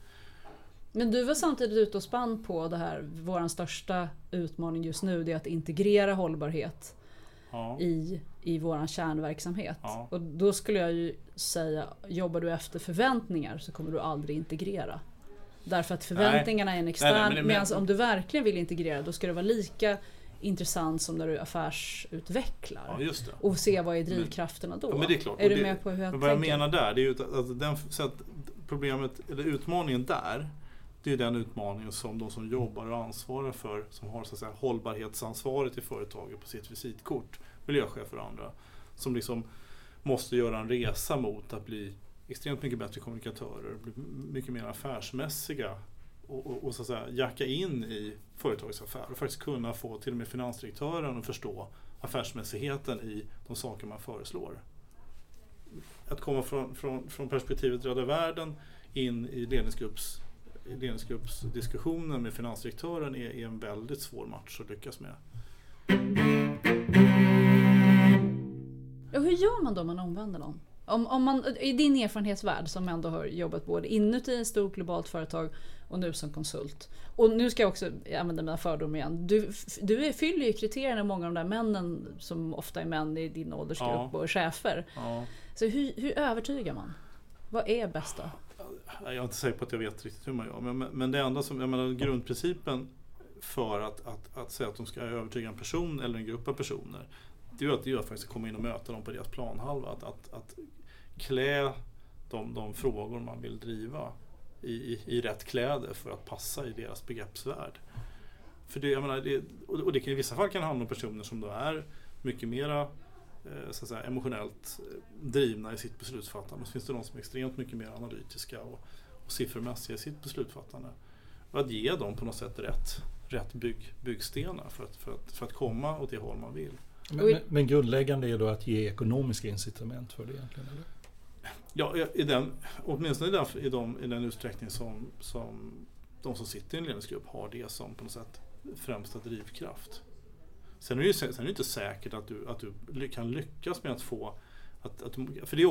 Men du var samtidigt ute och spann på det här. Vår största utmaning just nu är att integrera hållbarhet i vår kärnverksamhet. Ja. Och då skulle jag ju säga, jobbar du efter förväntningar så kommer du aldrig integrera. Därför att förväntningarna är en extern. Men om du verkligen vill integrera, då ska det vara lika intressant som när du affärsutvecklar. Ja, just det. Och se vad är drivkrafterna då. Ja, men det är klart. Är du med på hur jag tänker? Vad jag menar där, det är ju att problemet, eller utmaningen där, det är den utmaningen som de som jobbar och ansvarar för, som har så att säga hållbarhetsansvaret i företaget på sitt visitkort, miljöchefer och andra, som liksom måste göra en resa mot att bli extremt mycket bättre kommunikatörer, mycket mer affärsmässiga och så att säga jacka in i företagets affär och faktiskt kunna få till och med finansdirektören att förstå affärsmässigheten i de saker man föreslår. Att komma från perspektivet rädda världen in i ledningsgruppsdiskussioner med finansdirektören är en väldigt svår match att lyckas med. Och hur gör man då om man omvänder någon? Om man, i din erfarenhetsvärld som ändå har jobbat både inuti ett stort globalt företag och nu som konsult. Och nu ska jag också använda mina fördomar igen. Du fyller ju kriterierna, många av de där männen som ofta är män i din åldersgrupp och chefer. Ja. Så hur övertygar man? Vad är bästa? Jag är inte säker på att jag vet riktigt hur man gör. Men det enda som, jag menar, grundprincipen för att säga att de ska övertyga en person eller en grupp av personer, det är att det gör faktiskt att komma in och möta dem på deras planhalva. Att klä de frågor man vill driva i rätt kläder för att passa i deras begreppsvärld. För det, jag menar, det kan i vissa fall kan handla om personer som då är mycket mera så att säga emotionellt drivna i sitt beslutsfattande. Så finns det de som är extremt mycket mer analytiska och siffrormässiga i sitt beslutsfattande. Och att ge dem på något sätt rätt byggstenar för att komma åt det håll man vill. Men grundläggande är då att ge ekonomiska incitament för det egentligen, eller? Ja, åtminstone i den utsträckning som de som sitter i en ledningsgrupp har det som på något sätt främsta drivkraft. Sen är det inte säkert att du kan lyckas med att få... För det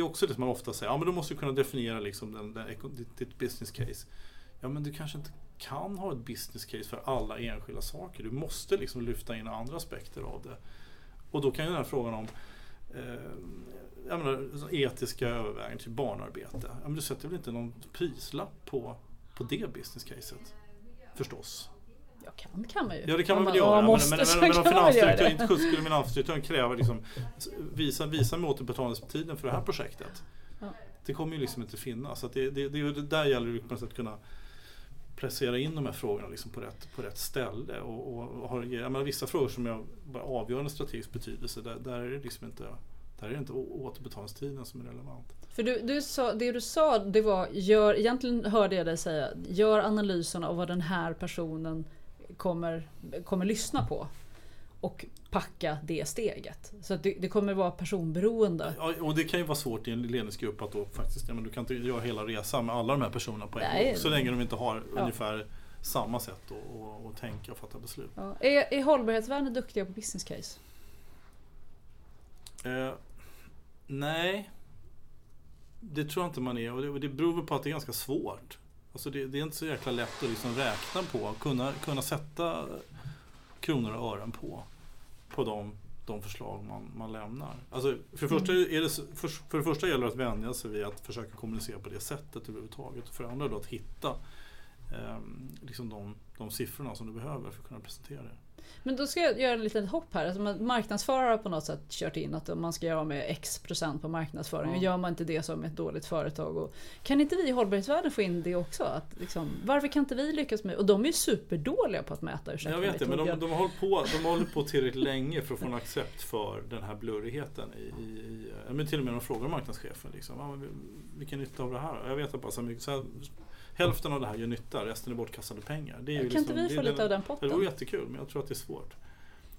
är också det som man ofta säger. Ja, men du måste kunna definiera liksom ditt business case. Ja, men du kanske inte kan ha ett business case för alla enskilda saker. Du måste liksom lyfta in andra aspekter av det. Och då kan ju den här frågan om etiska överväganden till barnarbete. Ja, men du sätter väl inte någon prislapp på det business caset, förstås. Jag kan man ju. Ja, det kan man väl göra. Men om finansdirektören kräver liksom, visa med återbetalningstiden för det här projektet. Ja. Det kommer ju liksom inte finnas. Så att det där gäller det på något sätt att kunna placera in de här frågorna liksom på rätt ställe och har, jag menar, vissa frågor som jag bara avgörande strategisk betydelse där är det liksom inte, där är det inte återbetalningstiden som är relevant. För du sa det var, egentligen hörde jag dig säga, gör analysen av vad den här personen kommer lyssna på och packa det steget. Så att det kommer vara personberoende. Ja, och det kan ju vara svårt i en ledningsgrupp att då faktiskt, ja, men du kan inte göra hela resan med alla de här personerna på en gång, så länge de inte har ungefär samma sätt att tänka och fatta beslut. Ja. Är hållbarhetsvärden duktiga på business case? Nej, det tror jag inte man är, och det beror väl på att det är ganska svårt. Alltså det är inte så jäkla lätt att liksom räkna på och kunna sätta kronor och ören på de förslag man lämnar. Alltså för det första gäller det att vänja sig vid att försöka kommunicera på det sättet överhuvudtaget, och för det andra då att hitta liksom de siffrorna som du behöver för att kunna presentera det. Men då ska jag göra en litet hopp här. Alltså marknadsförare har på något sätt kört in att man ska göra med x% på marknadsföring. Och gör man inte det som ett dåligt företag. Och kan inte vi i hållbarhetsvärlden få in det också? Att liksom, varför kan inte vi lyckas med? Och de är ju superdåliga på att mäta. Jag vet inte, men de har hållit på tillräckligt länge för att få en accept för den här blurrigheten. Men till och med de frågar marknadschefen. Liksom, vilken nytta av det här? Jag vet att hälften av det här gör nytta, resten är bortkastade pengar. Det är ju kan liksom, inte vi få lite av den potten? Det var jättekul, men jag tror att det är svårt.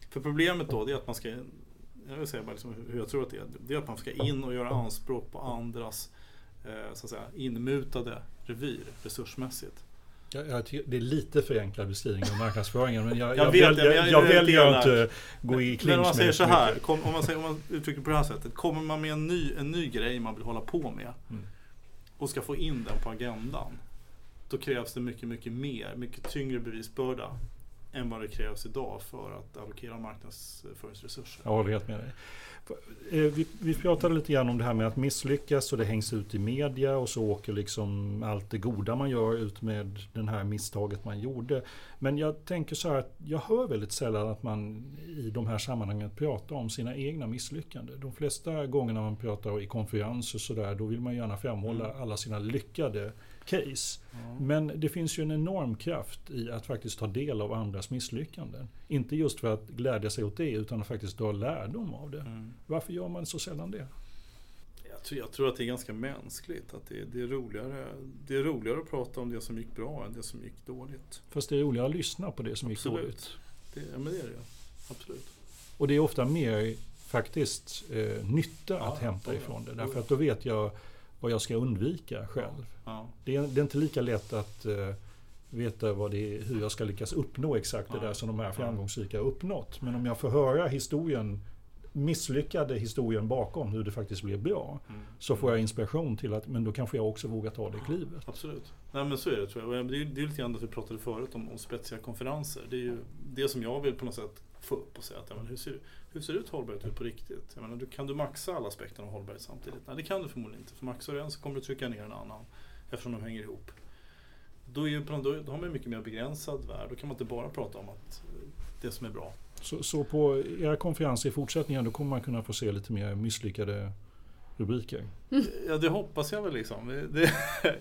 För problemet då är att man ska, jag vill säga bara liksom hur jag tror att det är att man ska in och göra anspråk på andras så att säga, inmutade revir resursmässigt. Det är lite förenklad beskrivning av marknadsföringen, men jag väljer inte gå i clinch. Men om man säger så här, om man uttrycker på det här sättet, kommer man med en ny grej man vill hålla på med och ska få in den på agendan, då krävs det mycket, mycket mer, mycket tyngre bevisbörda än vad det krävs idag för att allokera marknadsföringsresurser. Jag håller helt med dig. Vi pratade lite grann om det här med att misslyckas och det hängs ut i media och så åker liksom allt det goda man gör ut med den här misstaget man gjorde. Men jag tänker så här att jag hör väldigt sällan att man i de här sammanhangen pratar om sina egna misslyckanden. De flesta gångerna man pratar i konferenser och sådär, då vill man gärna framhålla alla sina lyckade case. Mm. Men det finns ju en enorm kraft i att faktiskt ta del av andras misslyckanden. Inte just för att glädja sig åt det, utan att faktiskt dra lärdom av det. Mm. Varför gör man så sällan det? Jag tror att det är ganska mänskligt. Att det är roligare att prata om det som gick bra än det som gick dåligt. Fast det är roligare att lyssna på det som gick dåligt. Det är det. Absolut. Och det är ofta mer faktiskt nytta att hämta ifrån det. Därför att då vet jag vad jag ska undvika själv. Ja. Det är inte lika lätt att veta hur jag ska lyckas uppnå exakt det där som de här framgångsrika har uppnått. Men om jag får höra misslyckade historien bakom hur det faktiskt blev bra, så får jag inspiration till att, men då kanske jag också vågar ta det klivet. Absolut. Nej, men så är det, tror jag. Det är lite grann att vi pratade förut om spetsiga konferenser. Det är ju det som jag vill på något sätt få upp och säga att, ja, men hur ser det ut hållbarhet ut på riktigt? Jag menar, kan du maxa alla aspekter av hållbarhet samtidigt? Nej, det kan du förmodligen inte. För maxar du en så kommer du trycka ner en annan eftersom de hänger ihop. Då har man mycket mer begränsad värld. Då kan man inte bara prata om att det som är bra. Så på era konferenser i fortsättningen, då kommer man kunna få se lite mer misslyckade rubriker? Ja, det hoppas jag väl liksom.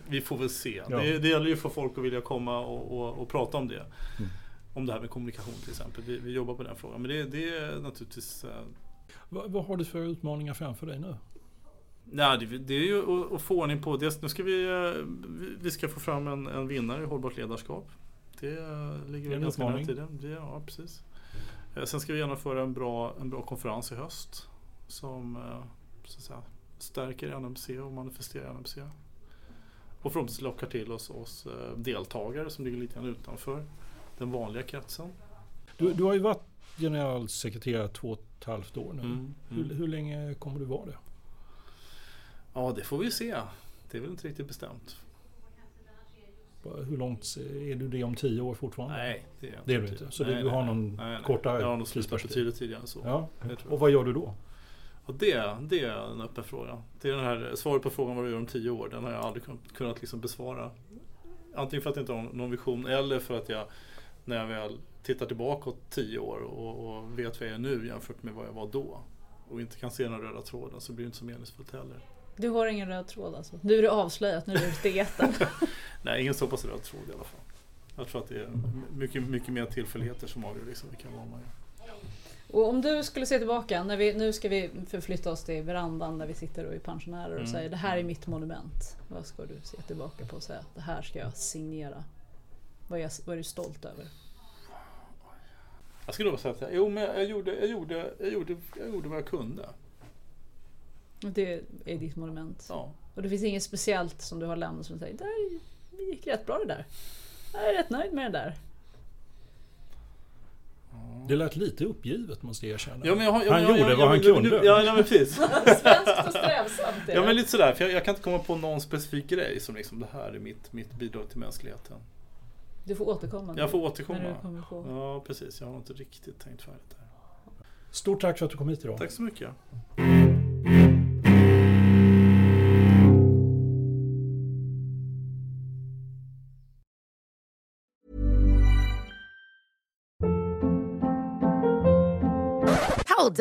Vi får väl se. Ja. Det gäller ju för folk att vilja komma och prata om det. Mm. Om det här med kommunikation till exempel. Vi jobbar på den frågan. Men det är naturligtvis... Vad har du för utmaningar framför dig nu? Nej, det är ju att få ordning på det. Nu ska vi ska få fram en vinnare i hållbart ledarskap. Det ligger väl ganska nära tiden. Ja, precis. Sen ska vi genomföra en bra konferens i höst som så att säga, stärker NMC och manifesterar NMC. Och förhoppningsvis lockar till oss deltagare som ligger lite grann utanför den vanliga kretsen. Du har ju varit generalsekreterare 2,5 år nu. Hur länge kommer du vara det? Ja, det får vi se. Det är väl inte riktigt bestämt. Hur långt är du det om 10 år fortfarande? Nej, det är du inte. Så nej, du har någon kortare... Jag har någon tidsperspektiv tidigare än så. Ja. Och vad gör du då? Ja, det är en öppen fråga. Det är den här svaret på frågan vad du gör om 10 år. Den har jag aldrig kunnat liksom besvara. Antingen för att jag inte har någon vision eller för att jag, när jag väl tittar tillbaka åt 10 år och vet vad jag är nu jämfört med vad jag var då och inte kan se den röda tråden, så blir det inte så meningsfullt heller. Du har ingen röd tråd alltså? Nu är det avslöjat, nu är det ute i etern. Nej, ingen så pass röd tråd i alla fall. Jag tror att det är mycket mer tillfälligheter som avgör liksom vilka val man gör. Och om du skulle se tillbaka, när nu ska vi förflytta oss till verandan där vi sitter och är pensionärer och säger det här är mitt monument. Vad ska du se tillbaka på och säga det här ska jag signera? Vad är du stolt över? Jag skulle bara säga att jag gjorde vad jag kunde. Det är ditt monument. Ja. Och det finns inget speciellt som du har lämnat som säger det gick rätt bra det där. Jag är rätt nöjd med det där. Det lät lite uppgivet måste jag erkänna. Ja, men han gjorde vad han kunde. Ja, nej, men precis. Svenskt och strävsamt. Ja, men lite sådär. För jag kan inte komma på någon specifik grej som liksom det här är mitt bidrag till mänskligheten. Du får återkomma. Jag får återkomma. Ja, precis. Jag har inte riktigt tänkt färdigt där. Stort tack för att du kom hit idag. Tack så mycket. Hold